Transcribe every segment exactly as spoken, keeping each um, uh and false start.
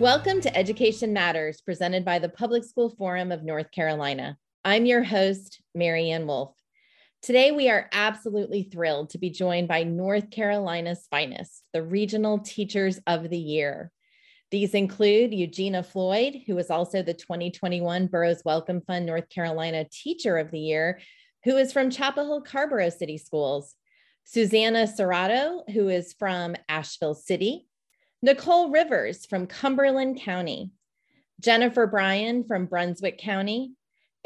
Welcome to Education Matters, presented by the Public School Forum of North Carolina. I'm your host, Marianne Wolf. Today, we are absolutely thrilled to be joined by North Carolina's finest, the Regional Teachers of the Year. These include Eugenia Floyd, who is also the twenty twenty-one Burroughs Wellcome Fund North Carolina Teacher of the Year, who is from Chapel Hill-Carrboro City Schools, Susanna Cerrato, who is from Asheville City, Nicole Rivers from Cumberland County, Jennifer Bryan from Brunswick County,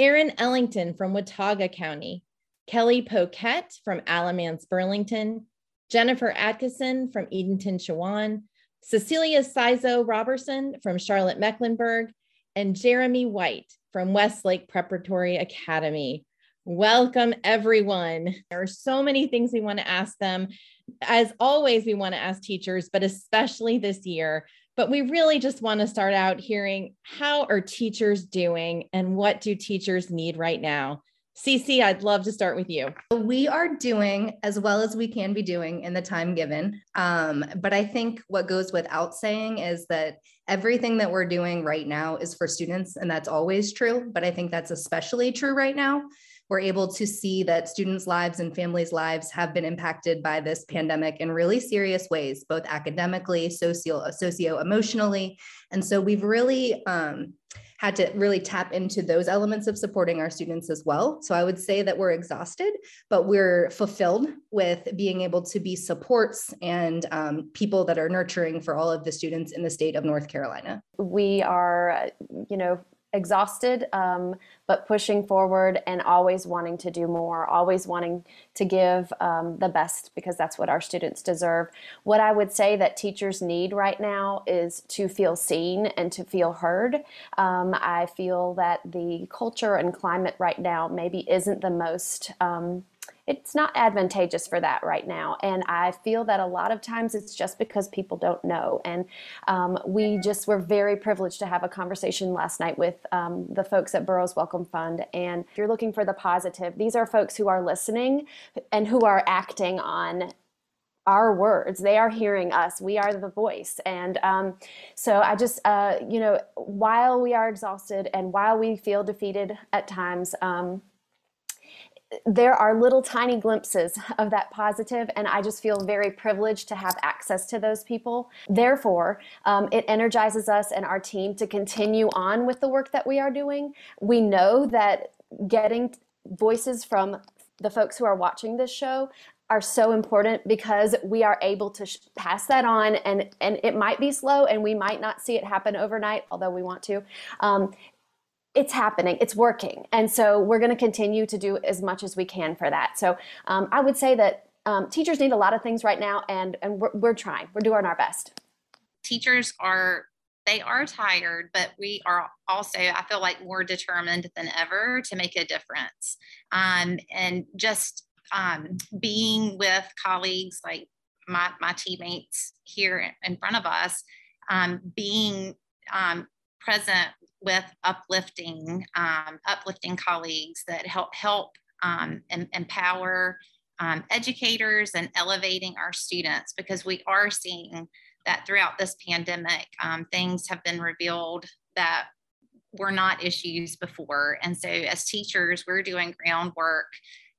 Erin Ellington from Watauga County, Kelly Poquette from Alamance-Burlington, Jennifer Attkisson from Edenton-Chowan, Cecelia Sizoo-Roberson from Charlotte-Mecklenburg, and Jeremy White from West Lake Preparatory Academy. Welcome, everyone. There are so many things we want to ask them. As always, we want to ask teachers, but especially this year. But we really just want to start out hearing, how are teachers doing and what do teachers need right now? Cece, I'd love to start with you. We are doing as well as we can be doing in the time given. Um, but I think what goes without saying is that everything that we're doing right now is for students, and that's always true. But I think that's especially true right now. We're able to see that students' lives and families' lives have been impacted by this pandemic in really serious ways, both academically, socio, socio-emotionally. And so we've really um, had to really tap into those elements of supporting our students as well. So I would say that we're exhausted, but we're fulfilled with being able to be supports and um, people that are nurturing for all of the students in the state of North Carolina. We are, you know, exhausted, um, but pushing forward and always wanting to do more, always wanting to give um, the best, because that's what our students deserve. What I would say that teachers need right now is to feel seen and to feel heard. Um, I feel that the culture and climate right now maybe isn't the most um, it's not advantageous for that right now. And I feel that a lot of times it's just because people don't know. And um, we just were very privileged to have a conversation last night with um, the folks at Burroughs Wellcome Fund. And if you're looking for the positive, these are folks who are listening and who are acting on our words. They are hearing us. We are the voice. And um, so I just, uh, you know, while we are exhausted and while we feel defeated at times, um, there are little tiny glimpses of that positive, and I just feel very privileged to have access to those people. Therefore, um, it energizes us and our team to continue on with the work that we are doing. We know that getting voices from the folks who are watching this show are so important, because we are able to sh pass that on, and, and it might be slow and we might not see it happen overnight, although we want to. Um, It's happening, it's working. And so we're gonna continue to do as much as we can for that. So um, I would say that um, teachers need a lot of things right now, and, and we're, we're trying, we're doing our best. Teachers are, they are tired, but we are also, I feel like, more determined than ever to make a difference. Um, and just um, being with colleagues, like my, my teammates here in front of us, um, being um, present with uplifting, um, uplifting colleagues that help help um, and empower um, educators and elevating our students, because we are seeing that throughout this pandemic, um, things have been revealed that were not issues before. And so as teachers, we're doing groundwork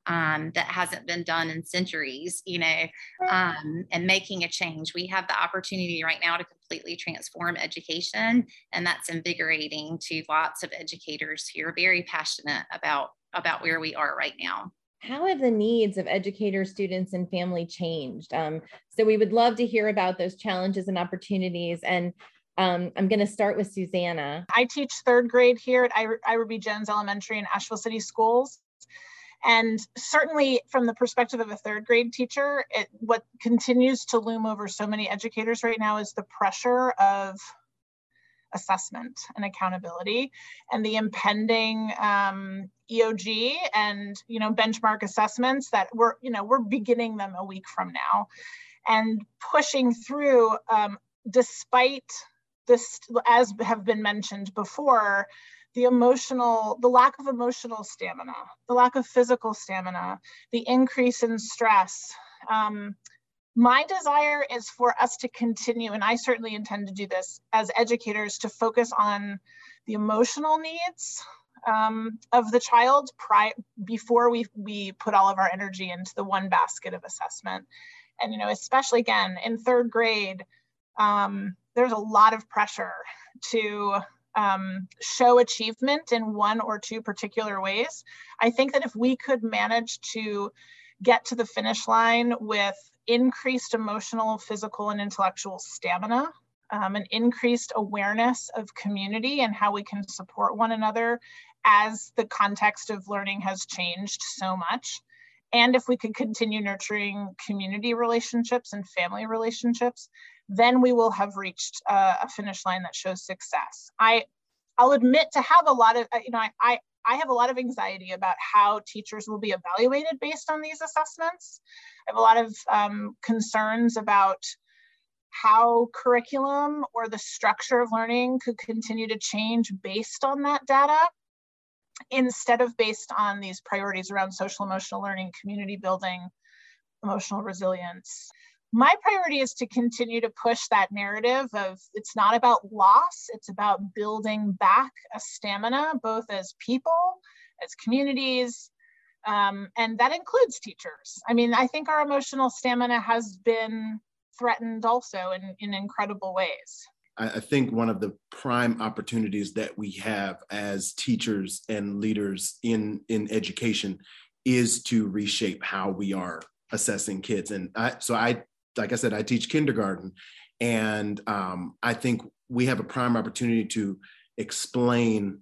um, that hasn't been done in centuries, you know, um, and making a change. We have the opportunity right now to completely transform education, and that's invigorating to lots of educators who are very passionate about, about where we are right now. How have the needs of educators, students, and family changed? Um, so we would love to hear about those challenges and opportunities. And um, I'm going to start with Susanna. I teach third grade here at Ira, Ira B. Jones Elementary in Asheville City Schools. And certainly from the perspective of a third grade teacher, it, what continues to loom over so many educators right now is the pressure of assessment and accountability, and the impending um, E O G and, you know, benchmark assessments that we're, you know, we're beginning them a week from now, and pushing through um, despite this, as have been mentioned before, the emotional, the lack of emotional stamina, the lack of physical stamina, the increase in stress, um, My desire is for us to continue, and I certainly intend to do this as educators, to focus on the emotional needs um, of the child prior, before we, we put all of our energy into the one basket of assessment. And, you know, especially again, in third grade, um, there's a lot of pressure to um, show achievement in one or two particular ways. I think that if we could manage to get to the finish line with increased emotional, physical, and intellectual stamina, um, an increased awareness of community and how we can support one another as the context of learning has changed so much. And if we could continue nurturing community relationships and family relationships, then we will have reached a, a finish line that shows success. I, I'll admit to have a lot of, you know, I, I, I have a lot of anxiety about how teachers will be evaluated based on these assessments. I have a lot of um, concerns about how curriculum or the structure of learning could continue to change based on that data, instead of based on these priorities around social emotional learning, community building, emotional resilience. My priority is to continue to push that narrative of it's not about loss, it's about building back a stamina, both as people, as communities, um, and that includes teachers. I mean, I think our emotional stamina has been threatened also in, in incredible ways. I think one of the prime opportunities that we have as teachers and leaders in, in education is to reshape how we are assessing kids. And I, so I, like I said, I teach kindergarten, and um, I think we have a prime opportunity to explain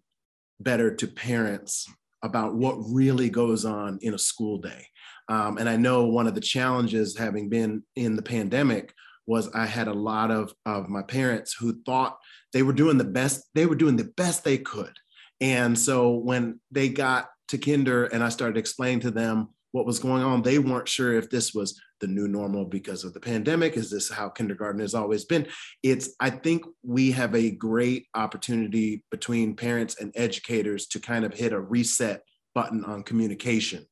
better to parents about what really goes on in a school day. Um, and I know one of the challenges, having been in the pandemic, was I had a lot of, of my parents who thought they were doing the best, they were doing the best they could. And so when they got to kinder and I started explaining to them what was going on, they weren't sure if this was the new normal because of the pandemic. Is this how kindergarten has always been? It's, I think we have a great opportunity between parents and educators to kind of hit a reset button on communication.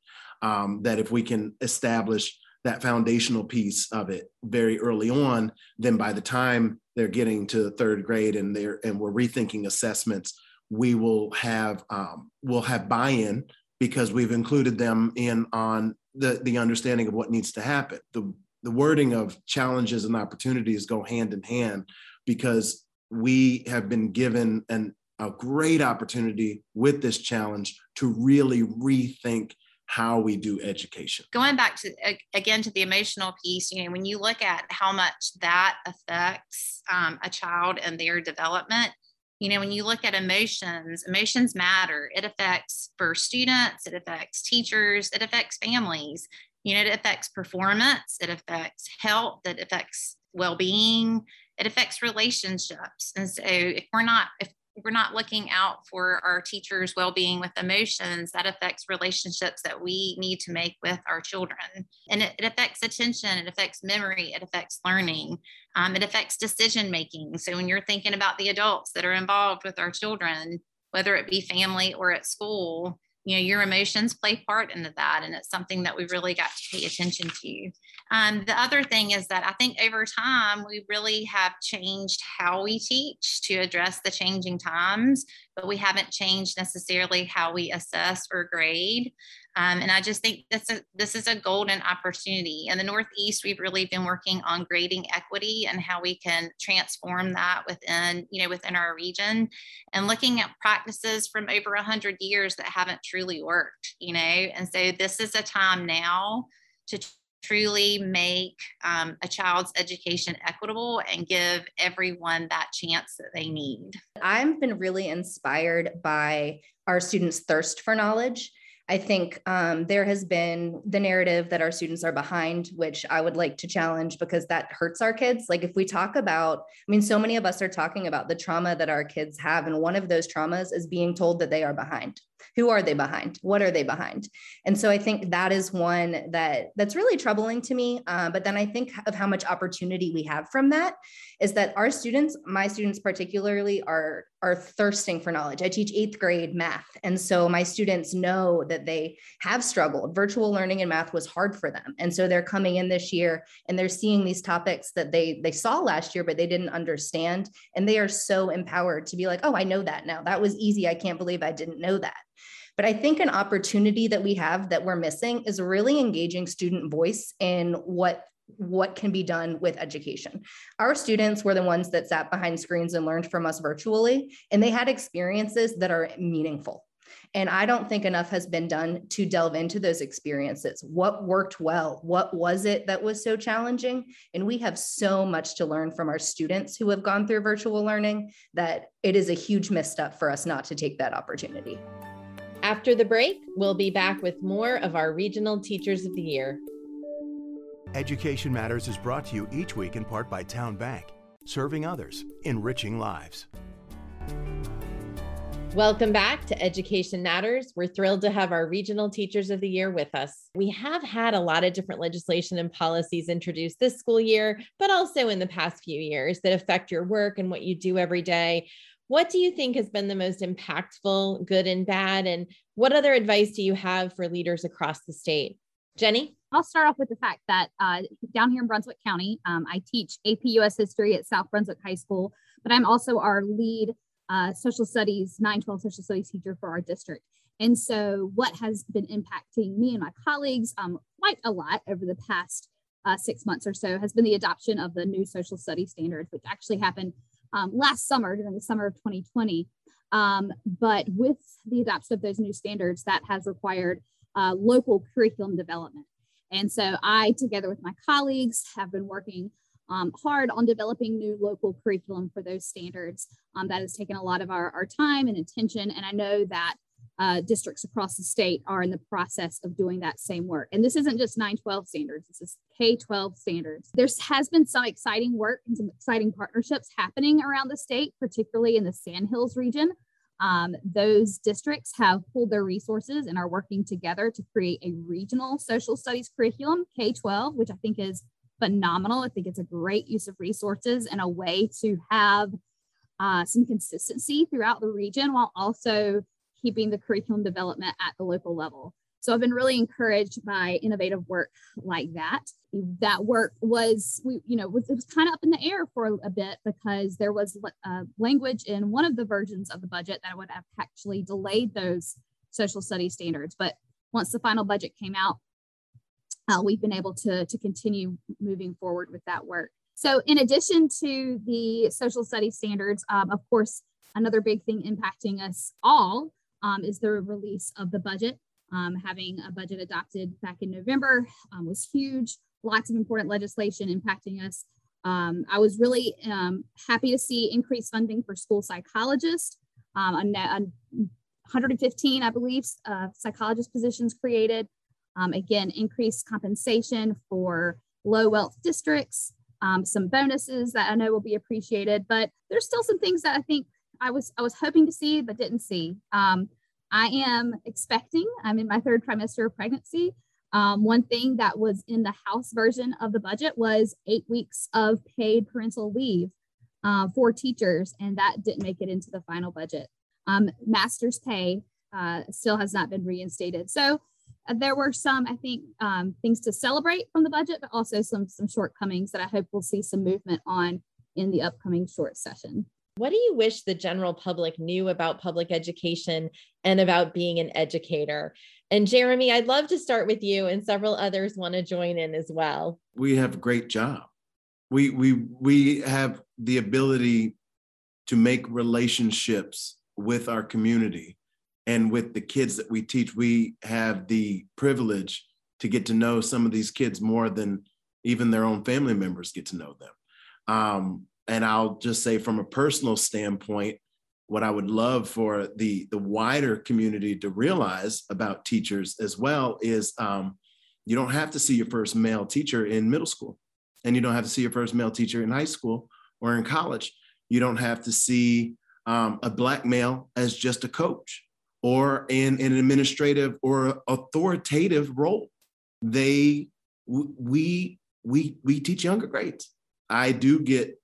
Um, that if we can establish that foundational piece of it very early on, then by the time they're getting to third grade and they're and we're rethinking assessments, we will have um, we'll have buy-in, because we've included them in on the, the understanding of what needs to happen. The, the wording of challenges and opportunities go hand in hand, because we have been given an, a great opportunity with this challenge to really rethink how we do education. Going back to, again, to the emotional piece, you know, when you look at how much that affects um, a child and their development, you know, when you look at emotions, emotions matter. It affects for students, it affects teachers, it affects families, you know, it affects performance, it affects health, it affects well-being, it affects relationships. And so if we're not, if we're not looking out for our teachers' well-being with emotions, that affects relationships that we need to make with our children. And it, it affects attention, it affects memory, it affects learning. Um, it affects decision-making. So when you're thinking about the adults that are involved with our children, whether it be family or at school, you know, your emotions play part into that. And it's something that we've really got to pay attention to. Um, the other thing is that I think over time, we really have changed how we teach to address the changing times, but we haven't changed necessarily how we assess or grade. Um, and I just think this is, this is a golden opportunity. In the Northeast, we've really been working on grading equity and how we can transform that within, you know, within our region, and looking at practices from over one hundred years that haven't truly worked, you know. And so this is a time now to truly make um, a child's education equitable and give everyone that chance that they need. I've been really inspired by our students' thirst for knowledge. I think um, there has been the narrative that our students are behind, which I would like to challenge, because that hurts our kids. Like, if we talk about, I mean, so many of us are talking about the trauma that our kids have. And one of those traumas is being told that they are behind. Who are they behind? What are they behind? And so I think that is one that that's really troubling to me. Uh, but then I think of how much opportunity we have from that, is that our students, my students particularly, are, are thirsting for knowledge. I teach eighth grade math. And so my students know that that they have struggled. Virtual learning and math was hard for them. And so they're coming in this year and they're seeing these topics that they, they saw last year, but they didn't understand. And they are so empowered to be like, oh, I know that now. That was easy. I can't believe I didn't know that. But I think an opportunity that we have that we're missing is really engaging student voice in what what can be done with education. Our students were the ones that sat behind screens and learned from us virtually, and they had experiences that are meaningful. And I don't think enough has been done to delve into those experiences. What worked well? What was it that was so challenging? And we have so much to learn from our students who have gone through virtual learning that it is a huge misstep for us not to take that opportunity. After the break, we'll be back with more of our Regional Teachers of the Year. Education Matters is brought to you each week in part by Town Bank, serving others, enriching lives. Welcome back to Education Matters. We're thrilled to have our Regional Teachers of the Year with us. We have had a lot of different legislation and policies introduced this school year, but also in the past few years that affect your work and what you do every day. What do you think has been the most impactful, good and bad? And what other advice do you have for leaders across the state? Jenny? I'll start off with the fact that uh, down here in Brunswick County, um, I teach A P U S History at South Brunswick High School, but I'm also our lead uh, social studies, nine twelve social studies teacher for our district. And so what has been impacting me and my colleagues um, quite a lot over the past uh, six months or so has been the adoption of the new social studies standards, which actually happened um, last summer, during the summer of twenty twenty. Um, but with the adoption of those new standards, that has required Uh, local curriculum development. And so I, together with my colleagues, have been working um, hard on developing new local curriculum for those standards. Um, that has taken a lot of our, our time and attention. And I know that uh, districts across the state are in the process of doing that same work. And this isn't just nine twelve standards, this is K twelve standards. There has been some exciting work and some exciting partnerships happening around the state, particularly in the Sandhills region. Um, those districts have pulled their resources and are working together to create a regional social studies curriculum, K twelve, which I think is phenomenal. I think it's a great use of resources and a way to have uh, some consistency throughout the region while also keeping the curriculum development at the local level. So I've been really encouraged by innovative work like that. That work was, we, you know, was, it was kind of up in the air for a bit because there was uh, language in one of the versions of the budget that would have actually delayed those social studies standards. But once the final budget came out, uh, we've been able to, to continue moving forward with that work. So in addition to the social studies standards, um, of course, another big thing impacting us all um, is the release of the budget. Um, having a budget adopted back in November um, was huge. Lots of important legislation impacting us. Um, I was really um, happy to see increased funding for school psychologists. Um, one hundred fifteen, I believe, uh, psychologist positions created. Um, again, increased compensation for low wealth districts. Um, some bonuses that I know will be appreciated, but there's still some things that I think I was I was hoping to see but didn't see. Um, I am expecting, I'm in my third trimester of pregnancy. Um, one thing that was in the House version of the budget was eight weeks of paid parental leave uh, for teachers, and that didn't make it into the final budget. Um, master's pay uh, still has not been reinstated. So uh, there were some, I think, um, things to celebrate from the budget, but also some, some shortcomings that I hope we'll see some movement on in the upcoming short session. What do you wish the general public knew about public education and about being an educator? And Jeremy, I'd love to start with you, and several others want to join in as well. We have a great job. We, we, we have the ability to make relationships with our community and with the kids that we teach. We have the privilege to get to know some of these kids more than even their own family members get to know them. Um, And I'll just say from a personal standpoint, what I would love for the, the wider community to realize about teachers as well is um, you don't have to see your first male teacher in middle school, and you don't have to see your first male teacher in high school or in college. You don't have to see um, a Black male as just a coach or in, in an administrative or authoritative role. They, we, we, we teach younger grades. I do get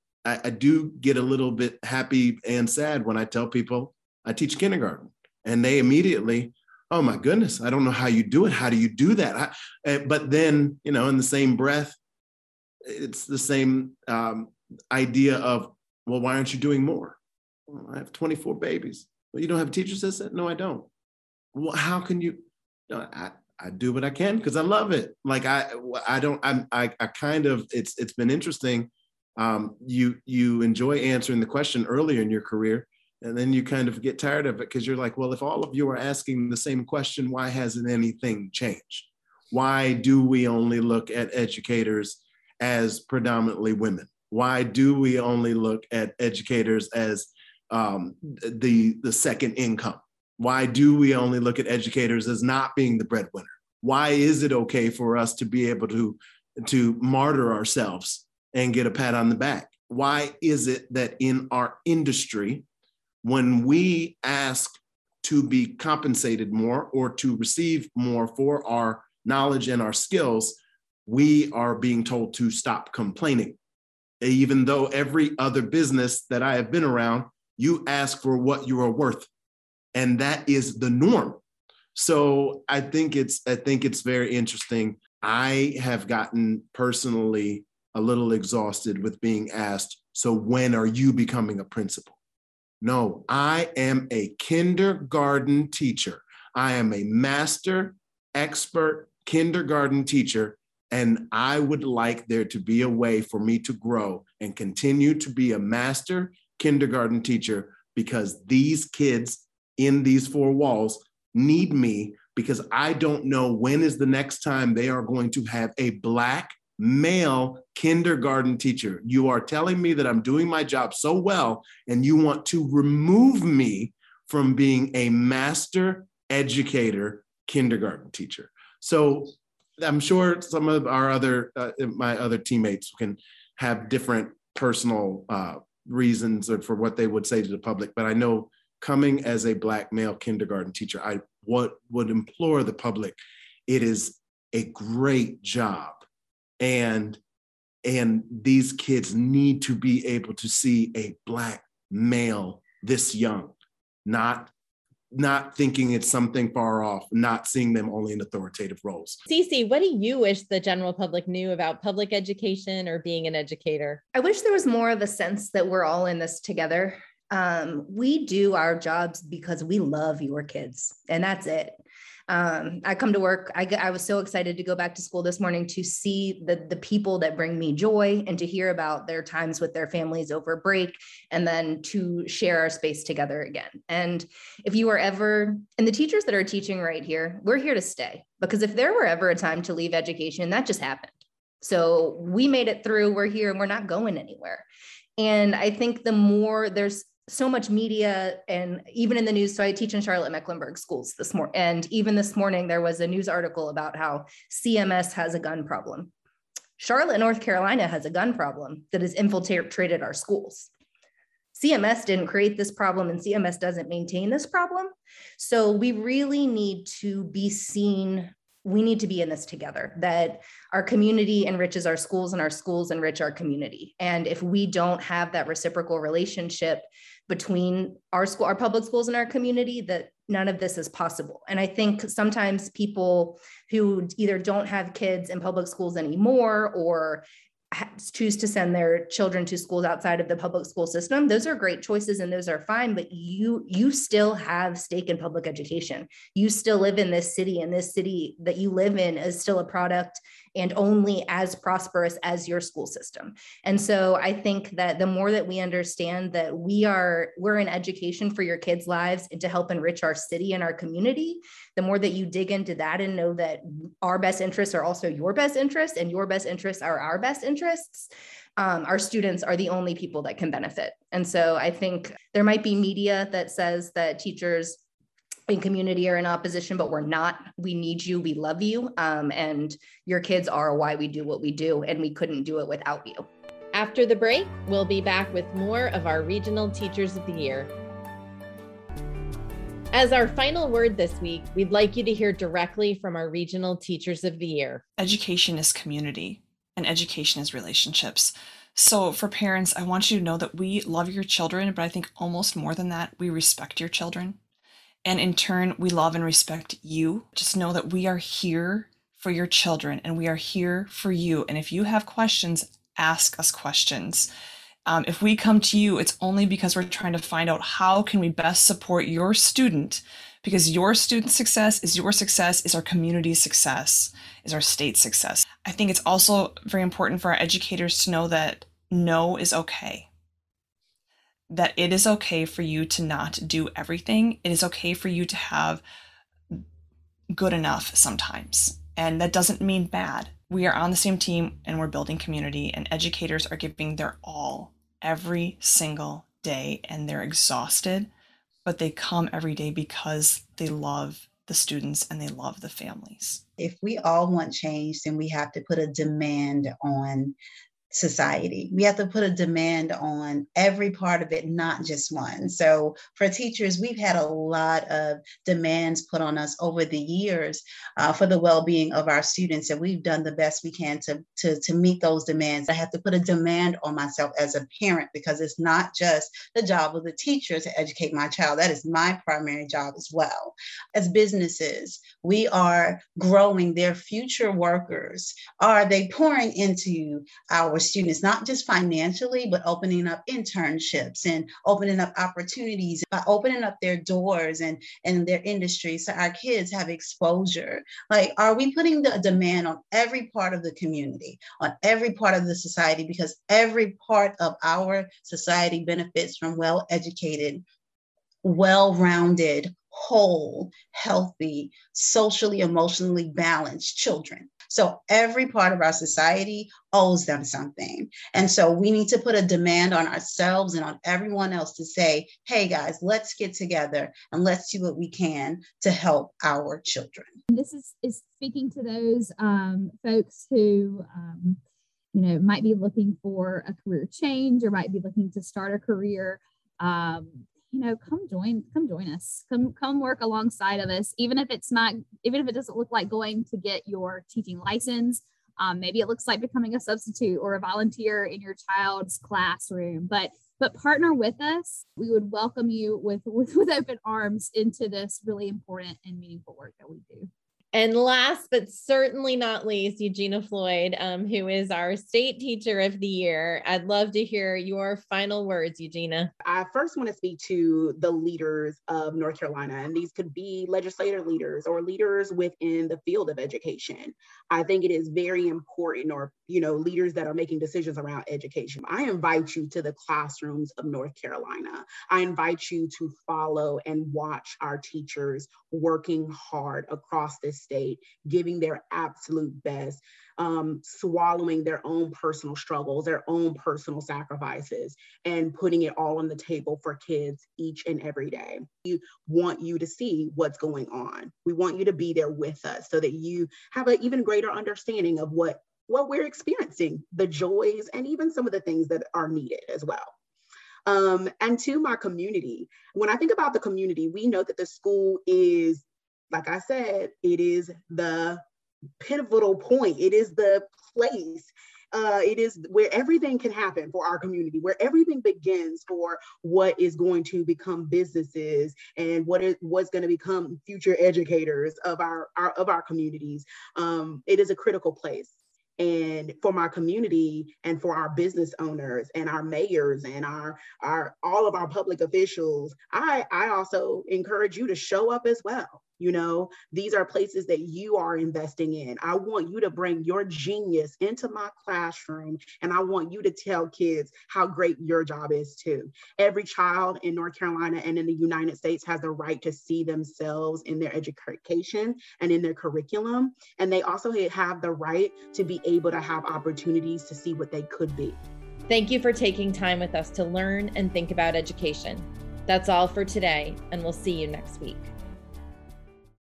I do get a little bit happy and sad when I tell people I teach kindergarten, and they immediately oh my goodness, I don't know how you do it. How do you do that? I, but then, you know, in the same breath, it's the same um, idea of, well, why aren't you doing more? Well, I have twenty-four babies. Well, you don't have a teacher assistant? No, I don't. Well, how can you? No, I, I do what I can because I love it. Like I, I don't, I, I, I kind of, it's, it's been interesting. Um, you, you enjoy answering the question earlier in your career, and then you kind of get tired of it because you're like, well, if all of you are asking the same question, why hasn't anything changed? Why do we only look at educators as predominantly women? Why do we only look at educators as um, the, the second income? Why do we only look at educators as not being the breadwinner? Why is it okay for us to be able to, to martyr ourselves and get a pat on the back? Why is it that in our industry, when we ask to be compensated more or to receive more for our knowledge and our skills, we are being told to stop complaining? Even though every other business that I have been around, you ask for what you are worth. And that is the norm. So I think it's, I think it's very interesting. I have gotten personally a little exhausted with being asked, so when are you becoming a principal? No, I am a kindergarten teacher. I am a master expert kindergarten teacher. And I would like there to be a way for me to grow and continue to be a master kindergarten teacher, because these kids in these four walls need me, because I don't know when is the next time they are going to have a Black male kindergarten teacher. You are telling me that I'm doing my job so well, and you want to remove me from being a master educator kindergarten teacher. So I'm sure some of our other, uh, my other teammates can have different personal uh, reasons for what they would say to the public, but I know coming as a Black male kindergarten teacher, I would, would implore the public, it is a great job. And, and these kids need to be able to see a Black male this young, not not thinking it's something far off, not seeing them only in authoritative roles. Cece, what do you wish the general public knew about public education or being an educator? I wish there was more of a sense that we're all in this together. Um, we do our jobs because we love your kids, and that's it. Um, I come to work. I, I was so excited to go back to school this morning to see the, the people that bring me joy and to hear about their times with their families over break, and then to share our space together again. And if you are ever, and the teachers that are teaching right here, we're here to stay, because if there were ever a time to leave education, that just happened. So we made it through, we're here, and we're not going anywhere. And I think the more there's so much media, and even in the news, so I teach in Charlotte-Mecklenburg schools this morning, and even this morning there was a news article about how C M S has a gun problem. Charlotte, North Carolina has a gun problem that has infiltrated our schools. C M S didn't create this problem, and C M S doesn't maintain this problem. So we really need to be seen. We need to be in this together, that our community enriches our schools and our schools enrich our community. And if we don't have that reciprocal relationship between our school, our public schools and our community, that none of this is possible. And I think sometimes people who either don't have kids in public schools anymore or choose to send their children to schools outside of the public school system, those are great choices and those are fine, but you you still have stake in public education. You still live in this city, and this city that you live in is still a product and only as prosperous as your school system. And so I think that the more that we understand that we are, we're in education for your kids' lives and to help enrich our city and our community, the more that you dig into that and know that our best interests are also your best interests and your best interests are our best interests, um, our students are the only people that can benefit. And so I think there might be media that says that teachers in community or in opposition, but we're not. We need you, we love you, um, and your kids are why we do what we do, and we couldn't do it without you. After the break, we'll be back with more of our Regional Teachers of the Year. As our final word this week, we'd like you to hear directly from our Regional Teachers of the Year. Education is community, and education is relationships. So for parents, I want you to know that we love your children, but I think almost more than that, we respect your children. And in turn, we love and respect you. Just know that we are here for your children and we are here for you. And if you have questions, ask us questions. Um, if we come to you, it's only because we're trying to find out how can we best support your student, because your student's success is your success, is our community's success, is our state's success. I think it's also very important for our educators to know that no is okay. That it is okay for you to not do everything. It is okay for you to have good enough sometimes. And that doesn't mean bad. We are on the same team and we're building community, and educators are giving their all every single day, and they're exhausted, but they come every day because they love the students and they love the families. If we all want change, then we have to put a demand on society. We have to put a demand on every part of it, not just one. So for teachers, we've had a lot of demands put on us over the years uh, for the well-being of our students, and we've done the best we can to, to, to meet those demands. I have to put a demand on myself as a parent, because it's not just the job of the teacher to educate my child. That is my primary job as well. As businesses, we are growing their future workers. Are they pouring into our students, not just financially, but opening up internships and opening up opportunities by opening up their doors and, and their industry so our kids have exposure? Like, are we putting the demand on every part of the community, on every part of the society? Because every part of our society benefits from well-educated, well-rounded, whole, healthy, socially, emotionally balanced children. So every part of our society owes them something. And so we need to put a demand on ourselves and on everyone else to say, hey guys, let's get together and let's do what we can to help our children. This is, is speaking to those um, folks who, um, you know, might be looking for a career change or might be looking to start a career. Um, you know, come join, come join us, come, come work alongside of us. Even if it's not, even if it doesn't look like going to get your teaching license, um, maybe it looks like becoming a substitute or a volunteer in your child's classroom, but, but partner with us. We would welcome you with, with, with open arms into this really important and meaningful work that we do. And last, but certainly not least, Eugenia Floyd, um, who is our State Teacher of the Year. I'd love to hear your final words, Eugenia. I first want to speak to the leaders of North Carolina, and these could be legislative leaders or leaders within the field of education. I think it is very important, or, you know, leaders that are making decisions around education. I invite you to the classrooms of North Carolina. I invite you to follow and watch our teachers working hard across this state, giving their absolute best, um, swallowing their own personal struggles, their own personal sacrifices, and putting it all on the table for kids each and every day. We want you to see what's going on. We want you to be there with us so that you have an even greater understanding of what, what we're experiencing, the joys, and even some of the things that are needed as well. Um, and to my community, when I think about the community, we know that the school is, like I said, it is the pivotal point. It is the place. Uh, it is where everything can happen for our community, where everything begins for what is going to become businesses and what is what's going to become future educators of our, our of our communities. Um, it is a critical place. And for my community and for our business owners and our mayors and our, our all of our public officials, I, I also encourage you to show up as well. You know, these are places that you are investing in. I want you to bring your genius into my classroom, and I want you to tell kids how great your job is too. Every child in North Carolina and in the United States has the right to see themselves in their education and in their curriculum. And they also have the right to be able to have opportunities to see what they could be. Thank you for taking time with us to learn and think about education. That's all for today, and we'll see you next week.